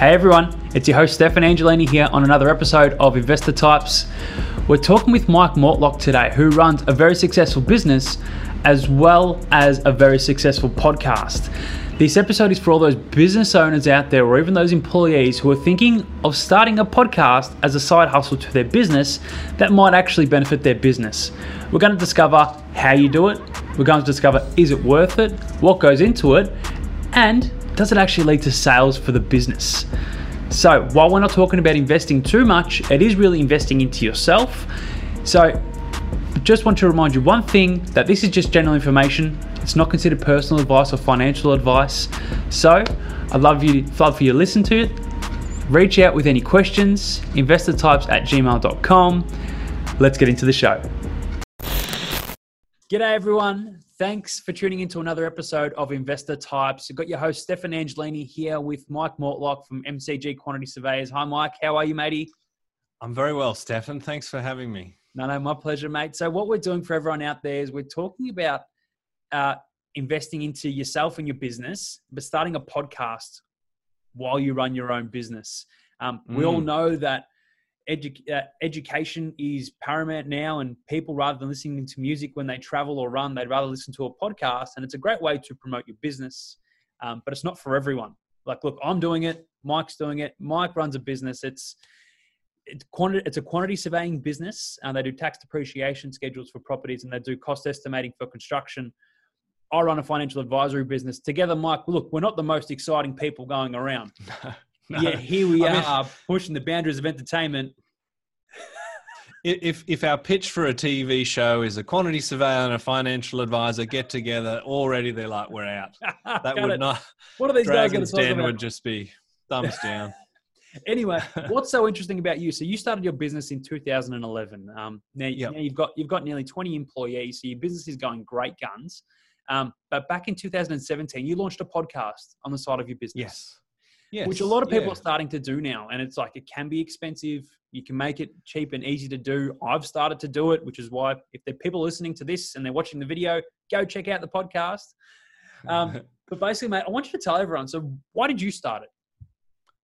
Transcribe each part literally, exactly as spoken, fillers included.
Hey everyone, it's your host Stefan Angelini here on another episode of Investor Types. We're talking with Mike Mortlock today, who runs a very successful business as well as a very successful podcast. This episode is for all those business owners out there or even those employees who are thinking of starting a podcast as a side hustle to their business that might actually benefit their business. We're going to discover how you do it. We're going to discover, is it worth it? What goes into it? And does it actually lead to sales for the business? So while we're not talking about investing too much, it is really investing into yourself. So just want to remind you one thing, that this is just general information. It's not considered personal advice or financial advice. So I'd love, you, love for you to listen to it. Reach out with any questions, investor types at gmail dot com. Let's get into the show. G'day everyone. Thanks for tuning into another episode of Investor Types. You've got your host Stefan Angelini here with Mike Mortlock from M C G Quantity Surveyors. Hi Mike, how are you matey? I'm very well Stefan, thanks for having me. No, no, my pleasure mate. So what we're doing for everyone out there is we're talking about Uh, investing into yourself and your business, but starting a podcast while you run your own business. Um, mm. We all know that edu- uh, education is paramount now, and people, rather than listening to music when they travel or run, they'd rather listen to a podcast. And it's a great way to promote your business, um, but it's not for everyone. Like, look, I'm doing it. Mike's doing it. Mike runs a business. It's It's, quantity, it's a quantity surveying business, and they do tax depreciation schedules for properties, and they do cost estimating for construction. I run a financial advisory business. Together, Mike, look, we're not the most exciting people going around. No, no. Yeah, here we I are mean, pushing the boundaries of entertainment. If if our pitch for a T V show is a quantity surveyor and a financial advisor get together, already they're like, we're out. That would it. not. What are these Dragon's guys going to talk Den about? Would just be thumbs down. Anyway, what's so interesting about you? So you started your business in two thousand eleven. Um, now, yep. now you've got you've got nearly twenty employees, so your business is going great guns. Um, but back in two thousand seventeen, you launched a podcast on the side of your business, yes, yes. which a lot of people yeah. are starting to do now. And it's like, it can be expensive. You can make it cheap and easy to do. I've started to do it, which is why if there are people listening to this and they're watching the video, go check out the podcast. Um, but basically, mate, I want you to tell everyone. So why did you start it?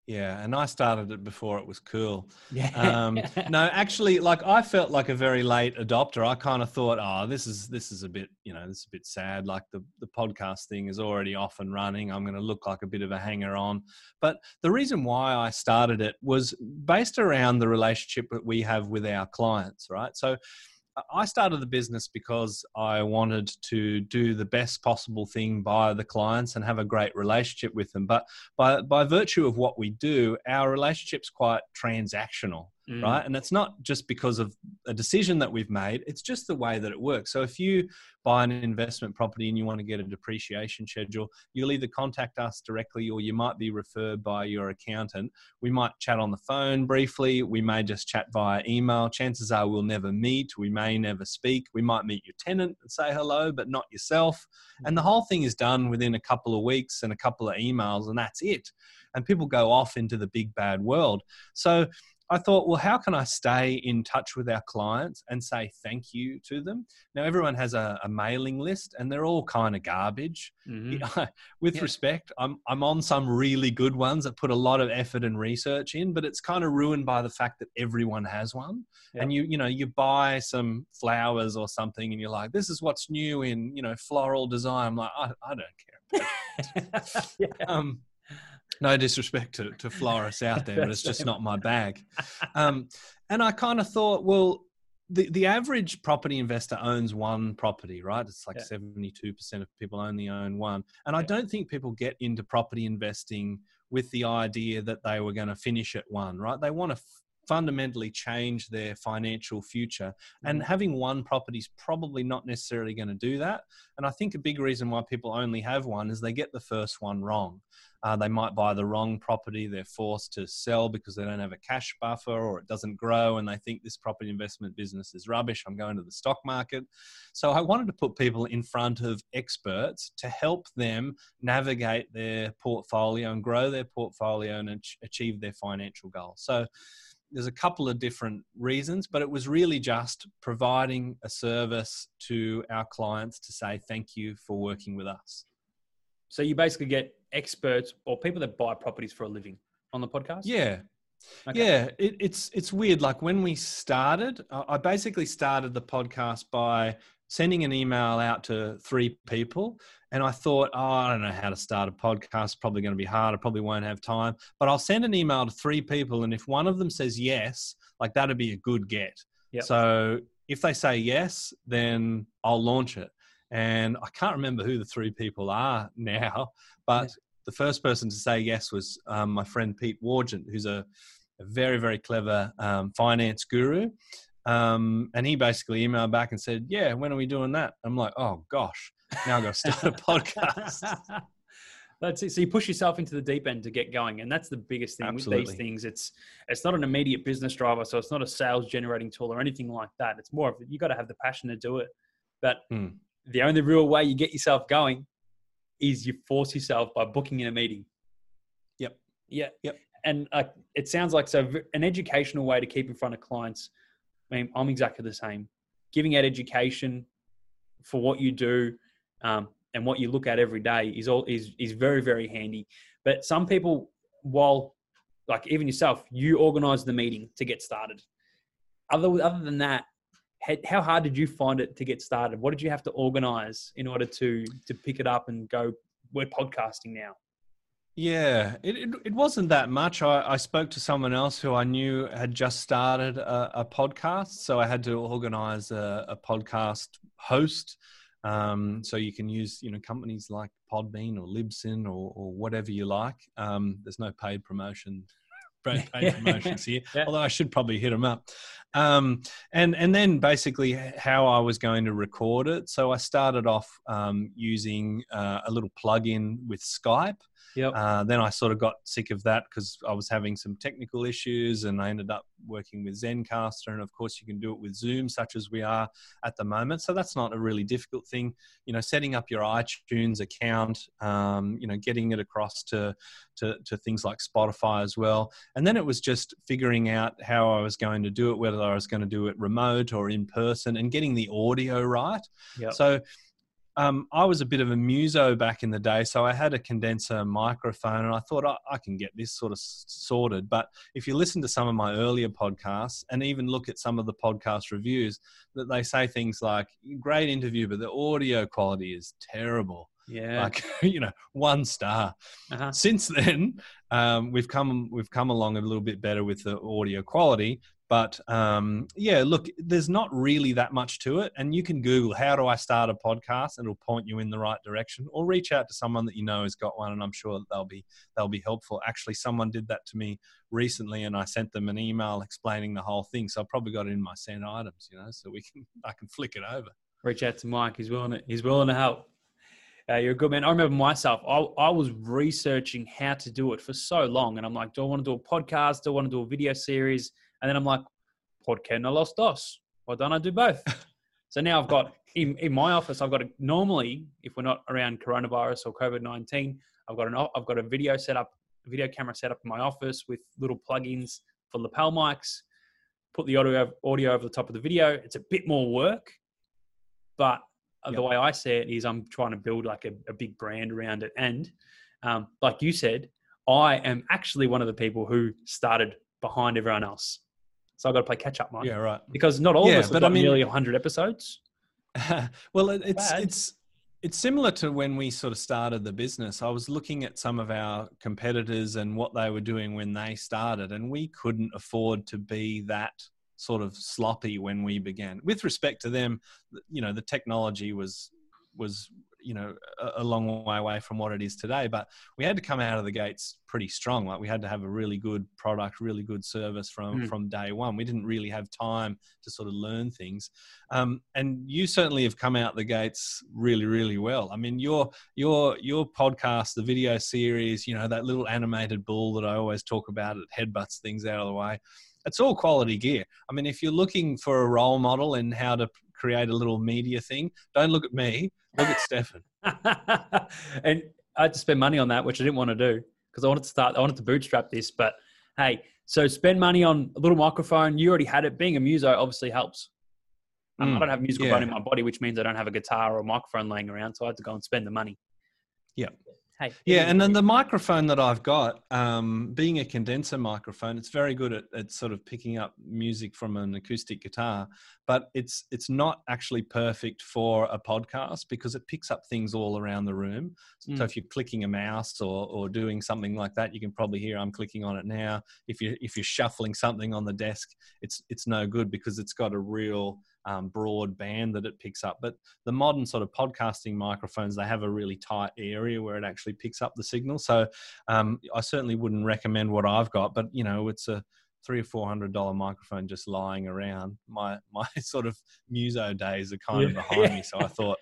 Yeah, and I started it before it was cool. Yeah. Um, no, actually, like I felt like a very late adopter. I kind of thought, oh, this is this is a bit, you know, this is a bit sad. Like the, the podcast thing is already off and running. I'm going to look like a bit of a hanger-on. But the reason why I started it was based around the relationship that we have with our clients, right? So I started the business because I wanted to do the best possible thing by the clients and have a great relationship with them. But by by virtue of what we do, our relationship's quite transactional, mm. right? And it's not just because of a decision that we've made. It's just the way that it works. So if you buy an investment property and you want to get a depreciation schedule, you'll either contact us directly or you might be referred by your accountant. We might chat on the phone briefly. We may just chat via email. Chances are we'll never meet. We may never speak. We might meet your tenant and say hello, but not yourself. And the whole thing is done within a couple of weeks and a couple of emails, and that's it. And people go off into the big bad world. So I thought, well, how can I stay in touch with our clients and say thank you to them? Now, everyone has a, a mailing list and they're all kind of garbage. Mm-hmm. You know, with yeah. respect, I'm I'm on some really good ones that put a lot of effort and research in, but it's kind of ruined by the fact that everyone has one. Yep. And you you know, you buy some flowers or something and you're like, this is what's new in, you know, floral design. I'm like, I, I don't care. yeah. Um No disrespect to, to florists out there, but it's just not my bag. Um, and I kind of thought, well, the, the average property investor owns one property, right? It's like yeah. seventy-two percent of people only own one. And yeah. I don't think people get into property investing with the idea that they were going to finish at one, right? They want to f- fundamentally change their financial future. Mm-hmm. And having one property is probably not necessarily going to do that. And I think a big reason why people only have one is they get the first one wrong. Uh, they might buy the wrong property. They're forced to sell because they don't have a cash buffer or it doesn't grow. And they think this property investment business is rubbish. I'm going to the stock market. So I wanted to put people in front of experts to help them navigate their portfolio and grow their portfolio and ach- achieve their financial goals. So there's a couple of different reasons, but it was really just providing a service to our clients to say, thank you for working with us. So you basically get experts or people that buy properties for a living on the podcast? Yeah. Okay. Yeah, it, it's it's weird. Like when we started, I basically started the podcast by sending an email out to three people. And I thought, oh, I don't know how to start a podcast. Probably going to be hard. I probably won't have time. But I'll send an email to three people. And if one of them says yes, like that'd be a good get. Yep. So if they say yes, then I'll launch it. And I can't remember who the three people are now, but yeah. The first person to say yes was um, my friend Pete Wargent, who's a, a very, very clever um, finance guru. Um, and he basically emailed back and said, yeah, when are we doing that? I'm like, oh, gosh, now I've got to start a podcast. That's it. So you push yourself into the deep end to get going. And that's the biggest thing Absolutely. With these things. It's it's not an immediate business driver. So it's not a sales generating tool or anything like that. It's more of you got to have the passion to do it. But mm. the only real way you get yourself going is you force yourself by booking in a meeting. Yep. Yeah. Yep. And uh, it sounds like so an educational way to keep in front of clients. I mean, I'm exactly the same. Giving out education for what you do um, and what you look at every day is all is is very, very handy. But some people, while like even yourself, you organize the meeting to get started. Other other than that, how hard did you find it to get started? What did you have to organize in order to to pick it up and go, we're podcasting now? Yeah, it it, it wasn't that much. I, I spoke to someone else who I knew had just started a, a podcast. So I had to organize a, a podcast host. Um, so you can use, you know, companies like Podbean or Libsyn or, or whatever you like. Um, there's no paid promotion. Great paid promotions here, yeah. Although I should probably hit them up. Um, and, and then basically how I was going to record it. So I started off um, using uh, a little plug-in with Skype. Yep. Uh, then I sort of got sick of that because I was having some technical issues and I ended up working with Zencaster. And of course you can do it with Zoom, such as we are at the moment. So that's not a really difficult thing. You know, setting up your iTunes account, um, you know, getting it across to, to, to things like Spotify as well. And then it was just figuring out how I was going to do it, whether I was going to do it remote or in person and getting the audio right. Yep. So um, I was a bit of a muso back in the day. So I had a condenser microphone and I thought oh, I can get this sort of sorted. But if you listen to some of my earlier podcasts and even look at some of the podcast reviews, that they say things like great interview, but the audio quality is terrible. Yeah. Like, you know, one star. Uh-huh. Since then, um, we've come, we've come along a little bit better with the audio quality, but, um, yeah, look, there's not really that much to it. And you can Google, how do I start a podcast? And it'll point you in the right direction, or reach out to someone that, you know, has got one. And I'm sure they'll be, they'll be helpful. Actually, someone did that to me recently and I sent them an email explaining the whole thing. So I probably got it in my sent items, you know, so we can, I can flick it over. Reach out to Mike. He's willing to, he's willing to help. Uh, you're a good man. I remember myself, I, I was researching how to do it for so long. And I'm like, do I want to do a podcast? Do I want to do a video series? And then I'm like, ¿por qué no los dos? Why don't I do both? So now I've got, in, in my office, I've got a, normally, if we're not around coronavirus or COVID nineteen, I've got an, I've got a video set up, a video camera set up in my office with little plugins for lapel mics, put the audio, audio over the top of the video. It's a bit more work, but the way I see it is I'm trying to build like a, a big brand around it. And um, like you said, I am actually one of the people who started behind everyone else. So I've got to play catch up, Mike. Yeah, right. Because not all yeah, of us have got I mean, nearly one hundred episodes. Well, it, it's, Bad. it's, it's similar to when we sort of started the business. I was looking at some of our competitors and what they were doing when they started, and we couldn't afford to be that sort of sloppy when we began. With respect to them, you know, the technology was, was, you know, a, a long way away from what it is today, but we had to come out of the gates pretty strong. Like we had to have a really good product, really good service from, mm. from day one. We didn't really have time to sort of learn things. Um, and you certainly have come out the gates really, really well. I mean, your, your, your podcast, the video series, you know, that little animated bull that I always talk about, it headbutts things out of the way. It's all quality gear. I mean, if you're looking for a role model in how to create a little media thing, don't look at me, look at Stefan. And I had to spend money on that, which I didn't want to do because I wanted to start, I wanted to bootstrap this, but hey, so spend money on a little microphone. You already had it. Being a muso obviously helps. Um, mm, I don't have a musical yeah. bone in my body, which means I don't have a guitar or a microphone laying around. So I had to go and spend the money. Yeah. tape. Yeah, and then the microphone that I've got, um, being a condenser microphone, it's very good at, at sort of picking up music from an acoustic guitar, but it's it's not actually perfect for a podcast because it picks up things all around the room. So mm. if you're clicking a mouse or or doing something like that, you can probably hear I'm clicking on it now. If you if you're shuffling something on the desk, it's it's no good because it's got a real Um, broad band that it picks up. But the modern sort of podcasting microphones, they have a really tight area where it actually picks up the signal. So um, I certainly wouldn't recommend what I've got, but you know, it's a three or four hundred dollar microphone just lying around. My my sort of muso days are kind yeah. of behind me, so I thought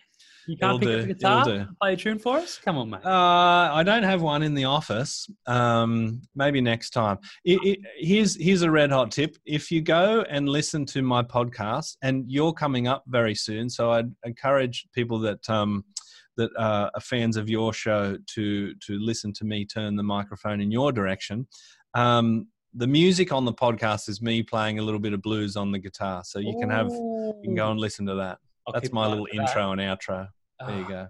you can't pick do, up a guitar and play a tune for us. Come on, mate. Uh, I don't have one in the office. Um, maybe next time. It, it, here's here's a red hot tip. If you go and listen to my podcast, and you're coming up very soon, so I'd encourage people that um, that uh, are fans of your show to to listen to me turn the microphone in your direction. Um, The music on the podcast is me playing a little bit of blues on the guitar. So you can have, you can go and listen to that. I'll That's my little intro that. and outro. There oh. you go.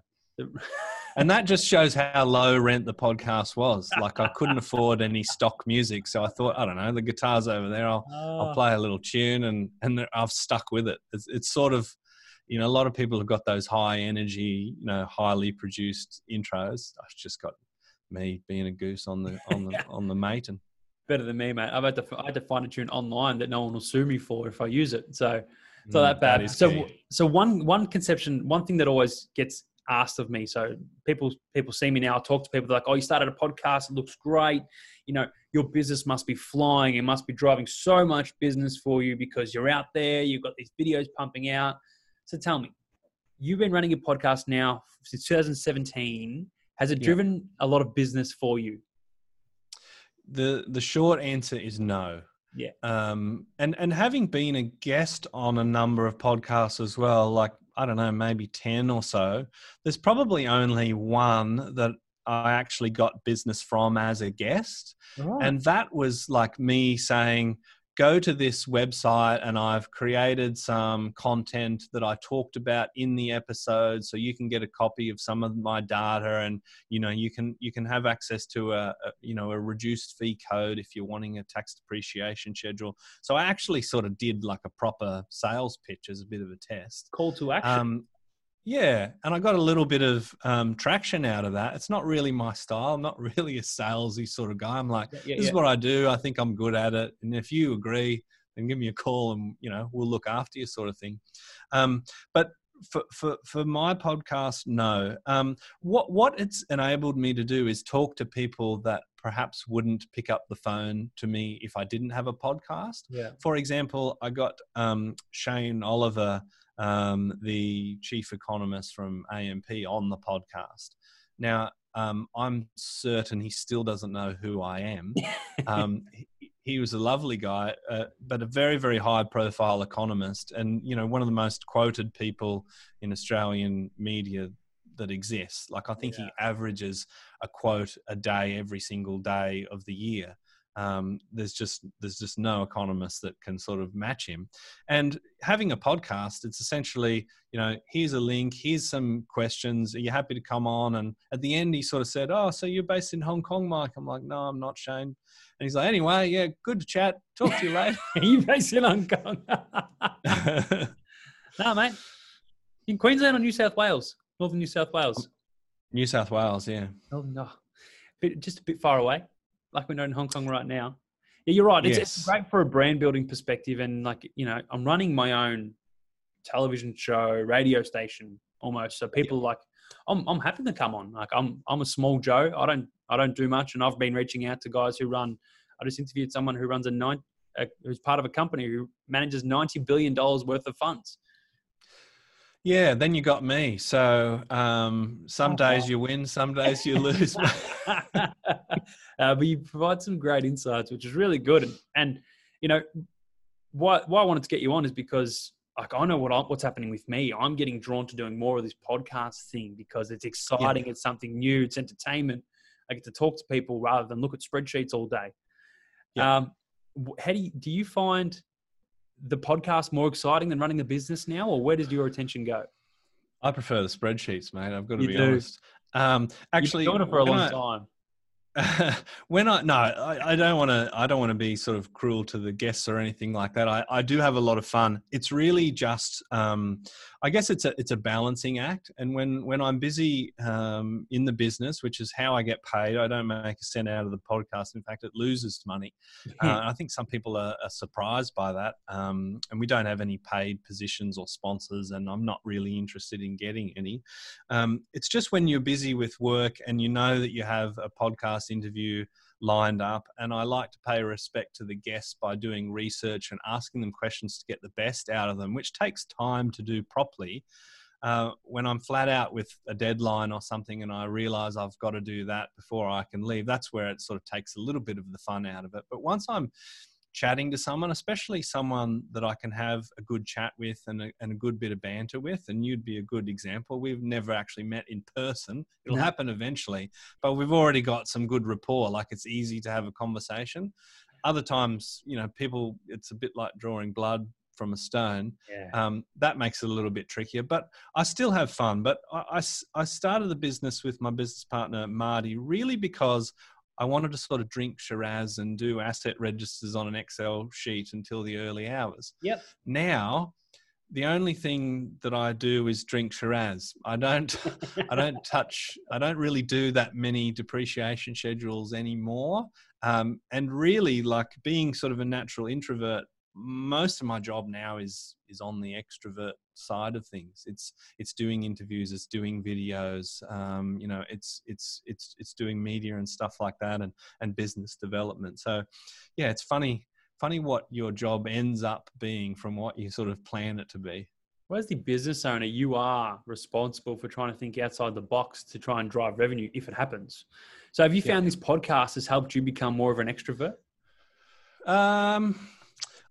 And that just shows how low rent the podcast was. Like I couldn't afford any stock music. So I thought, I don't know, the guitar's over there. I'll, oh. I'll play a little tune and, and I've stuck with it. It's, it's sort of, you know, a lot of people have got those high energy, you know, highly produced intros. I've just got me being a goose on the, on the, on the mate and, better than me, mate. I've had to, I had to find a tune online that no one will sue me for if I use it. So it's not mm, that bad. That so key. so one one conception, one thing that always gets asked of me. So people people see me now. I talk to people they're like, oh, you started a podcast. It looks great. You know, your business must be flying. It must be driving so much business for you because you're out there. You've got these videos pumping out. So tell me, you've been running a podcast now since two thousand seventeen. Has it yeah. driven a lot of business for you? The the short answer is no. Yeah. Um, and, and having been a guest on a number of podcasts as well, like, I don't know, maybe ten or so, there's probably only one that I actually got business from as a guest. Right. And that was like me saying, go to this website and I've created some content that I talked about in the episode. So you can get a copy of some of my data and, you know, you can, you can have access to a, a you know, a reduced fee code if you're wanting a tax depreciation schedule. So I actually sort of did like a proper sales pitch as a bit of a test. Call to action. Um, Yeah. And I got a little bit of um, traction out of that. It's not really my style. I'm not really a salesy sort of guy. I'm like, yeah, yeah, this yeah. is what I do. I think I'm good at it. And if you agree, then give me a call and, you know, we'll look after you sort of thing. Um, but for, for, for my podcast, no. Um, what, what it's enabled me to do is talk to people that perhaps wouldn't pick up the phone to me if I didn't have a podcast. Yeah. For example, I got um, Shane Oliver, um, the chief economist from A M P, on the podcast. Now, um, I'm certain he still doesn't know who I am. um, he, he was a lovely guy, uh, but a very, very high profile economist. And, you know, one of the most quoted people in Australian media that exists. Like, I think yeah. he averages a quote a day, every single day of the year. Um, there's just there's just no economist that can sort of match him. And having a podcast, it's essentially, you know, here's a link, here's some questions. Are you happy to come on? And at the end, he sort of said, oh, so you're based in Hong Kong, Mike? I'm like, no, I'm not, Shane. And he's like, anyway, yeah, good to chat. Talk to you later. Are you based in Hong Kong? No, mate. In Queensland or New South Wales? Northern New South Wales. New South Wales, yeah. Oh, no. But just a bit far away. Like we're not in Hong Kong right now. Yeah, you're right. It's, yes. it's great for a brand building perspective. And like, you know, I'm running my own television show, radio station almost. So people yeah. like, I'm, I'm happy to come on. Like I'm, I'm a small Joe. I don't, I don't do much. And I've been reaching out to guys who run, I just interviewed someone who runs a nine, a, who's part of a company who manages ninety billion dollars worth of funds. Yeah, then you got me. So um, some oh, days wow. you win, some days you lose. uh, but you provide some great insights, which is really good. And, and you know, why, why I wanted to get you on is because, like, I know what I, what's happening with me. I'm getting drawn to doing more of this podcast thing because it's exciting. Yeah. It's something new. It's entertainment. I get to talk to people rather than look at spreadsheets all day. Yeah. Um, how do you, do you find the podcast more exciting than running the business now, or where does your attention go? I prefer the spreadsheets, mate. I've got to you be do. honest. Um, actually, you've been doing it for a long I, time. Uh, when I no, I, I don't want to. I don't want to be sort of cruel to the guests or anything like that. I, I do have a lot of fun. It's really just, um, I guess it's a it's a balancing act. And when when I'm busy um, in the business, which is how I get paid, I don't make a cent out of the podcast. In fact, it loses money. Mm-hmm. Uh, I think some people are, are surprised by that. Um, and we don't have any paid positions or sponsors, and I'm not really interested in getting any. Um, it's just when you're busy with work and you know that you have a podcast interview lined up, and I like to pay respect to the guests by doing research and asking them questions to get the best out of them, which takes time to do properly. Uh, when I'm flat out with a deadline or something and I realize I've got to do that before I can leave, that's where it sort of takes a little bit of the fun out of it. But once I'm chatting to someone, especially someone that I can have a good chat with and a, and a good bit of banter with, and you'd be a good example. We've never actually met in person. It'll no. happen eventually, but we've already got some good rapport. Like, it's easy to have a conversation. Other times, you know, people, it's a bit like drawing blood from a stone. Yeah. Um, that makes it a little bit trickier, but I still have fun. But I, I, I started the business with my business partner, Marty, really because I wanted to sort of drink Shiraz and do asset registers on an Excel sheet until the early hours. Yep. Now, the only thing that I do is drink Shiraz. I don't, I don't touch, I don't really do that many depreciation schedules anymore. Um, and really, like, being sort of a natural introvert, most of my job now is is on the extrovert side of things. It's it's doing interviews, it's doing videos, um, you know, it's it's it's it's doing media and stuff like that, and and business development. So, yeah, it's funny funny what your job ends up being from what you sort of plan it to be. Well, as the business owner, you are responsible for trying to think outside the box to try and drive revenue if it happens. So, have you found yeah. this podcast has helped you become more of an extrovert? Um.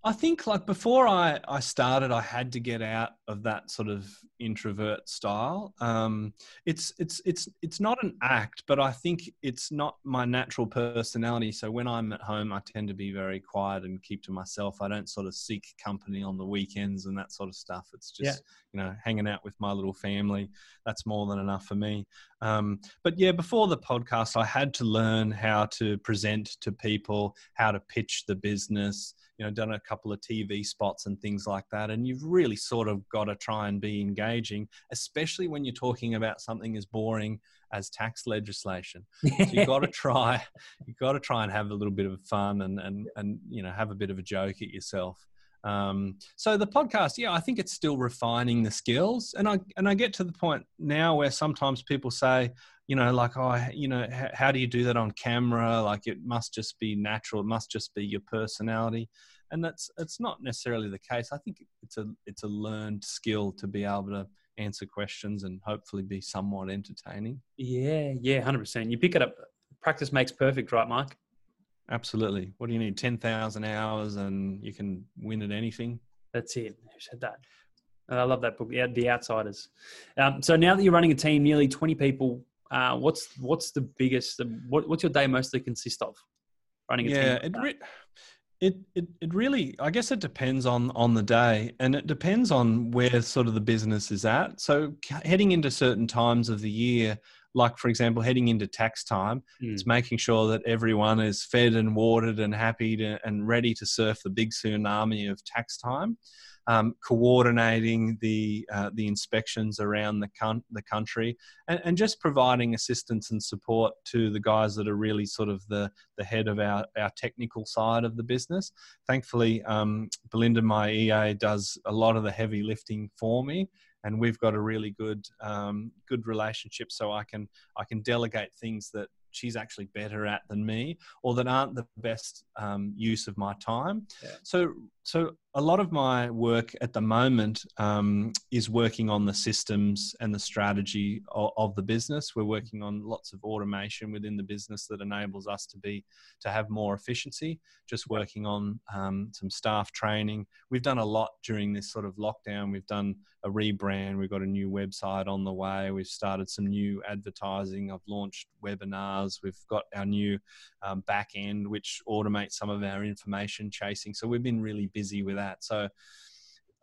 I think, like, before I, I started, I had to get out of that sort of introvert style. Um, it's, it's, it's, it's not an act, but I think it's not my natural personality. So when I'm at home, I tend to be very quiet and keep to myself. I don't sort of seek company on the weekends and that sort of stuff. It's just, yeah. you know, hanging out with my little family. That's more than enough for me. Um, but yeah, before the podcast, I had to learn how to present to people, how to pitch the business, you know, done a couple of T V spots and things like that. And you've really sort of got to try and be engaging, especially when you're talking about something as boring as tax legislation. So you've got to try, you've got to try and have a little bit of fun and, and, and, you know, have a bit of a joke at yourself. Um, so the podcast, yeah, I think it's still refining the skills. And I, and I get to the point now where sometimes people say, you know, like, oh, you know, h- how do you do that on camera? Like, it must just be natural. It must just be your personality. And that's, it's not necessarily the case. I think it's a, it's a learned skill to be able to answer questions and hopefully be somewhat entertaining. Yeah. Yeah. one hundred percent. You pick it up. Practice makes perfect, right, Mike? Absolutely. What do you need? ten thousand hours and you can win at anything. That's it. Who said that? And I love that book, The Outsiders. Um, so now that you're running a team, nearly twenty people, uh, what's what's the biggest, what, what's your day mostly consist of? Running a yeah, team? Yeah, it, it, it, it really, I guess it depends on, on the day, and it depends on where sort of the business is at. So heading into certain times of the year, like, for example, heading into tax time, mm. it's making sure that everyone is fed and watered and happy to, and ready to surf the big tsunami of tax time. Um, coordinating the uh, the inspections around the con- the country, and, and just providing assistance and support to the guys that are really sort of the the head of our, our technical side of the business. Thankfully, um, Belinda, my E A, does a lot of the heavy lifting for me. And we've got a really good, um, good relationship, so I can I can delegate things that she's actually better at than me, or that aren't the best um, use of my time. Yeah. So so a lot of my work at the moment um, is working on the systems and the strategy of, of the business. We're working on lots of automation within the business that enables us to be to have more efficiency. Just working on um, some staff training. We've done a lot during this sort of lockdown. We've done a rebrand, we've got a new website on the way, we've started some new advertising, I've launched webinars, we've got our new um, back end which automates some of our information chasing, so we've been really busy with that. So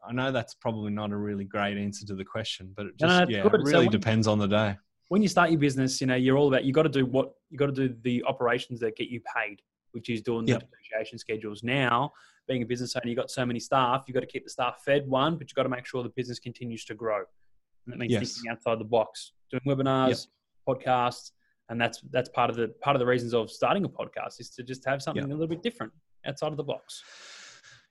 I know that's probably not a really great answer to the question, but it just no, yeah, it really so depends on the day. when you start your business, you know, you're all about, you got to do what you got to do the operations that get you paid, which is doing the yep. depreciation schedules. Now, being a business owner, you've got so many staff, you've got to keep the staff fed, one, but you've got to make sure the business continues to grow. And that means yes. thinking outside the box, doing webinars, yep. podcasts. And that's that's part of the part of the reasons of starting a podcast is to just have something yep. a little bit different outside of the box.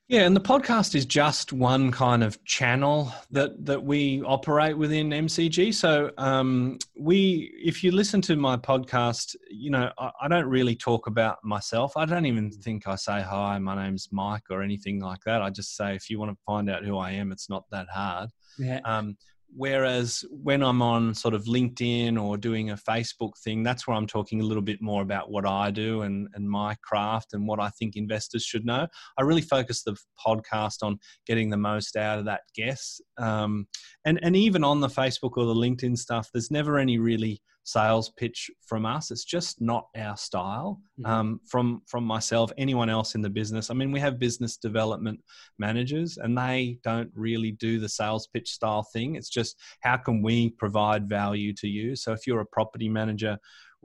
Yeah, and the podcast is just one kind of channel that that we operate within M C G. So um, we, if you listen to my podcast, you know, I, I don't really talk about myself. I don't even think I say, hi, my name's Mike or anything like that. I just say, if you want to find out who I am, it's not that hard. Yeah. Um, whereas when I'm on sort of LinkedIn or doing a Facebook thing, that's where I'm talking a little bit more about what I do and, and my craft and what I think investors should know. I really focus the podcast on getting the most out of that guest. Um, and, and even on the Facebook or the LinkedIn stuff, there's never any really sales pitch from us. It's just not our style. Mm-hmm. um, from, from myself, anyone else in the business. I mean, we have business development managers and they don't really do the sales pitch style thing. It's just, how can we provide value to you? So if you're a property manager,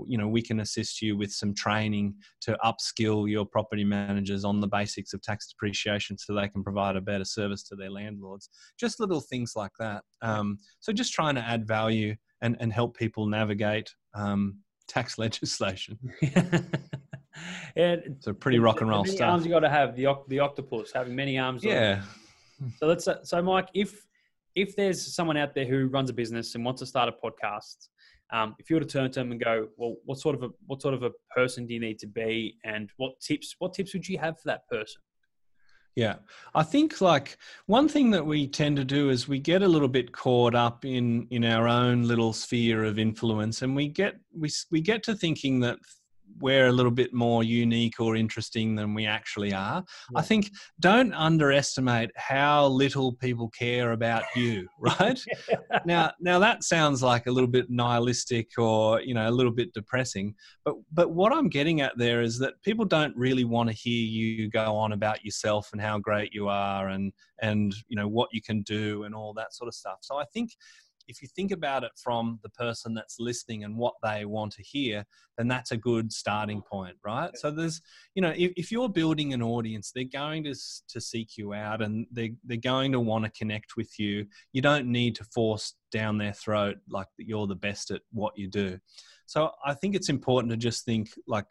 you know, we can assist you with some training to upskill your property managers on the basics of tax depreciation so they can provide a better service to their landlords, just little things like that. Um, so just trying to add value And, and help people navigate um, tax legislation. yeah, it's a pretty rock and roll stuff. Arms you got to have the the octopus having many arms. Yeah. On. So let's so Mike, if if there's someone out there who runs a business and wants to start a podcast, um, if you were to turn to them and go, well, what sort of a what sort of a person do you need to be, and what tips what tips would you have for that person? Yeah, I think like one thing that we tend to do is we get a little bit caught up in in our own little sphere of influence, and we get we we get to thinking that we're a little bit more unique or interesting than we actually are. Yeah. I think don't underestimate how little people care about you, right? yeah. Now, now that sounds like a little bit nihilistic or, you know, a little bit depressing, but, but what I'm getting at there is that people don't really want to hear you go on about yourself and how great you are and, and, you know, what you can do and all that sort of stuff. So I think, if you think about it from the person that's listening and what they want to hear, then that's a good starting point, right? So there's, you know, if, if you're building an audience, they're going to to seek you out and they're, they're going to want to connect with you. You don't need to force down their throat like that you're the best at what you do. So I think it's important to just think like,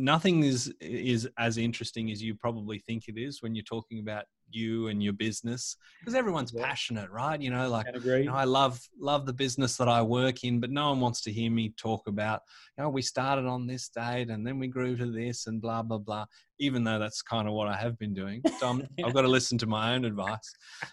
nothing is is as interesting as you probably think it is when you're talking about you and your business, because everyone's yeah. passionate, right? You know, like you know, I love love the business that I work in, but no one wants to hear me talk about, you know, we started on this date and then we grew to this and blah blah blah. Even though that's kind of what I have been doing, so I'm, I've got to listen to my own advice.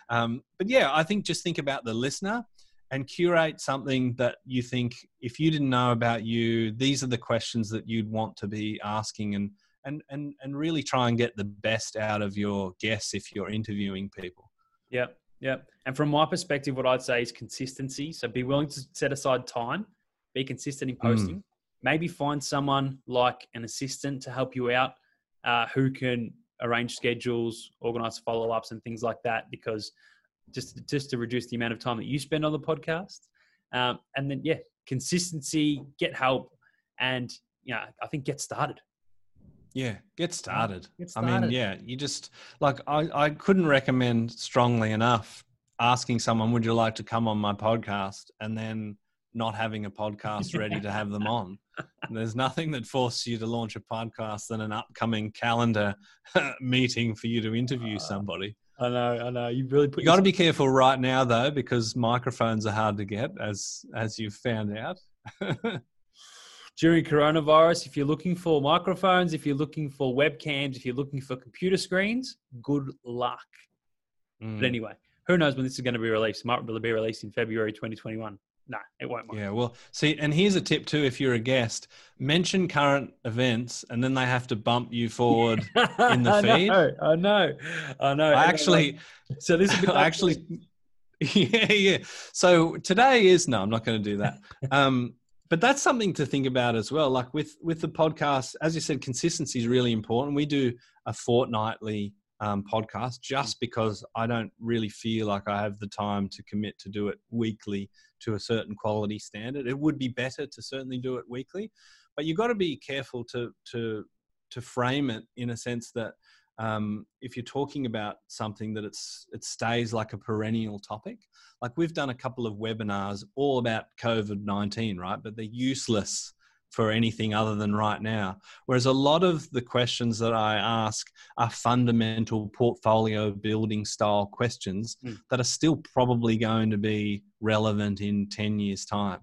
Um, but yeah, I think just think about the listener. And curate something that you think, if you didn't know about you, these are the questions that you'd want to be asking, and and and and really try and get the best out of your guests if you're interviewing people. Yep, yep. And from my perspective, what I'd say is consistency. So be willing to set aside time, be consistent in posting. Mm. Maybe find someone like an assistant to help you out, uh, who can arrange schedules, organize follow-ups, and things like that, because. Just, just to reduce the amount of time that you spend on the podcast. Um, and then, yeah, consistency, get help. And, you know, I think get started. Yeah. Get started. Get started. I mean, yeah, you just like, I, I couldn't recommend strongly enough asking someone, would you like to come on my podcast? And then not having a podcast ready to have them on. And there's nothing that forces you to launch a podcast than an upcoming calendar meeting for you to interview somebody. I know, I know. You really put. You got to be careful right now, though, because microphones are hard to get, as as you've found out. During coronavirus, if you're looking for microphones, if you're looking for webcams, if you're looking for computer screens, good luck. Mm. But anyway, who knows when this is going to be released? It might be released in February twenty twenty-one. No, it won't. Work. Yeah, well, see, and here's a tip too. If you're a guest, mention current events, and then they have to bump you forward in the feed. I know, I know, I know. I actually, so this is actually, yeah, yeah. So today is no, I'm not going to do that. Um, but that's something to think about as well. Like with with the podcast, as you said, consistency is really important. We do a fortnightly um, podcast just because I don't really feel like I have the time to commit to do it weekly. to a certain quality standard. It would be better to certainly do it weekly, but you've got to be careful to to to frame it in a sense that um, if you're talking about something that it's it stays like a perennial topic. Like we've done a couple of webinars all about COVID nineteen, right? But they're useless for anything other than right now. Whereas a lot of the questions that I ask are fundamental portfolio building style questions mm. that are still probably going to be relevant in ten years time.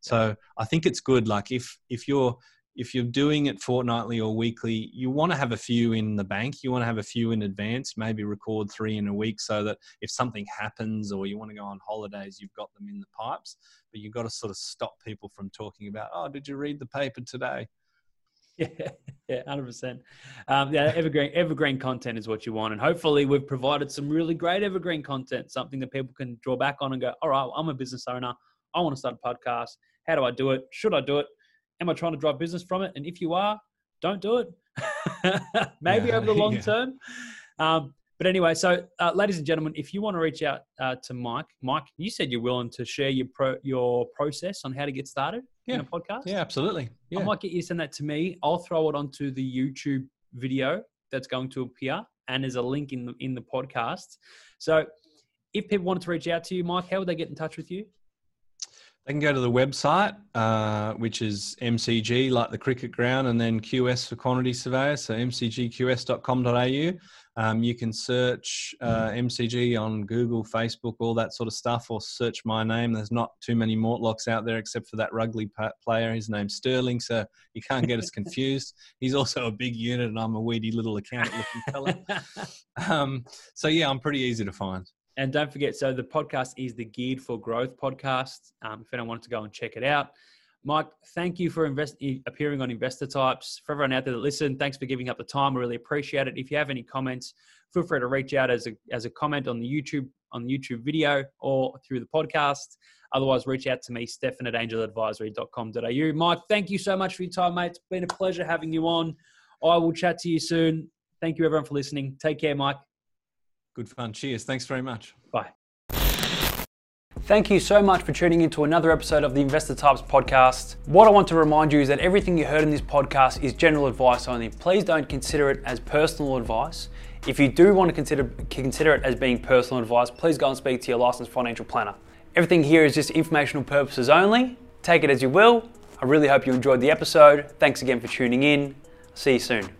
So I think it's good. Like if, if you're, if you're doing it fortnightly or weekly, you want to have a few in the bank. You want to have a few in advance, maybe record three in a week so that if something happens or you want to go on holidays, you've got them in the pipes. But you've got to sort of stop people from talking about, oh, did you read the paper today? Yeah, yeah, one hundred percent. Um, yeah, evergreen, evergreen content is what you want. And hopefully we've provided some really great evergreen content, something that people can draw back on and go, all right, well, I'm a business owner. I want to start a podcast. How do I do it? Should I do it? Am I trying to drive business from it? And if you are, don't do it. Maybe yeah, over the long yeah. term. Um, but anyway, so uh, ladies and gentlemen, if you want to reach out uh, to Mike, Mike, you said you're willing to share your pro- your process on how to get started yeah. in a podcast. Yeah, absolutely. Yeah. I might get you to send that to me. I'll throw it onto the YouTube video that's going to appear, and there's a link in the, in the podcast. So if people wanted to reach out to you, Mike, how would they get in touch with you? They can go to the website, uh, which is M C G, like the cricket ground, and then Q S for Quantity Surveyor, so m c g q s dot com dot a u. Um, you can search uh, M C G on Google, Facebook, all that sort of stuff, or search my name. There's not too many Mortlocks out there except for that rugby player. His name's Sterling, so you can't get us confused. He's also a big unit, and I'm a weedy little accountant-looking fella. Um, so, yeah, I'm pretty easy to find. And don't forget, so the podcast is the Geared for Growth podcast. Um, if anyone wants to go and check it out. Mike, thank you for invest- appearing on Investor Types. For everyone out there that listened, thanks for giving up the time. I really appreciate it. If you have any comments, feel free to reach out as a, as a comment on the YouTube on the YouTube video or through the podcast. Otherwise, reach out to me, Stefan at angel advisory dot com dot a u. Mike, thank you so much for your time, mate. It's been a pleasure having you on. I will chat to you soon. Thank you, everyone, for listening. Take care, Mike. Good fun. Cheers. Thanks very much. Bye. Thank you so much for tuning in to another episode of the Investor Types podcast. What I want to remind you is that everything you heard in this podcast is general advice only. Please don't consider it as personal advice. If you do want to consider, consider it as being personal advice, please go and speak to your licensed financial planner. Everything here is just informational purposes only. Take it as you will. I really hope you enjoyed the episode. Thanks again for tuning in. See you soon.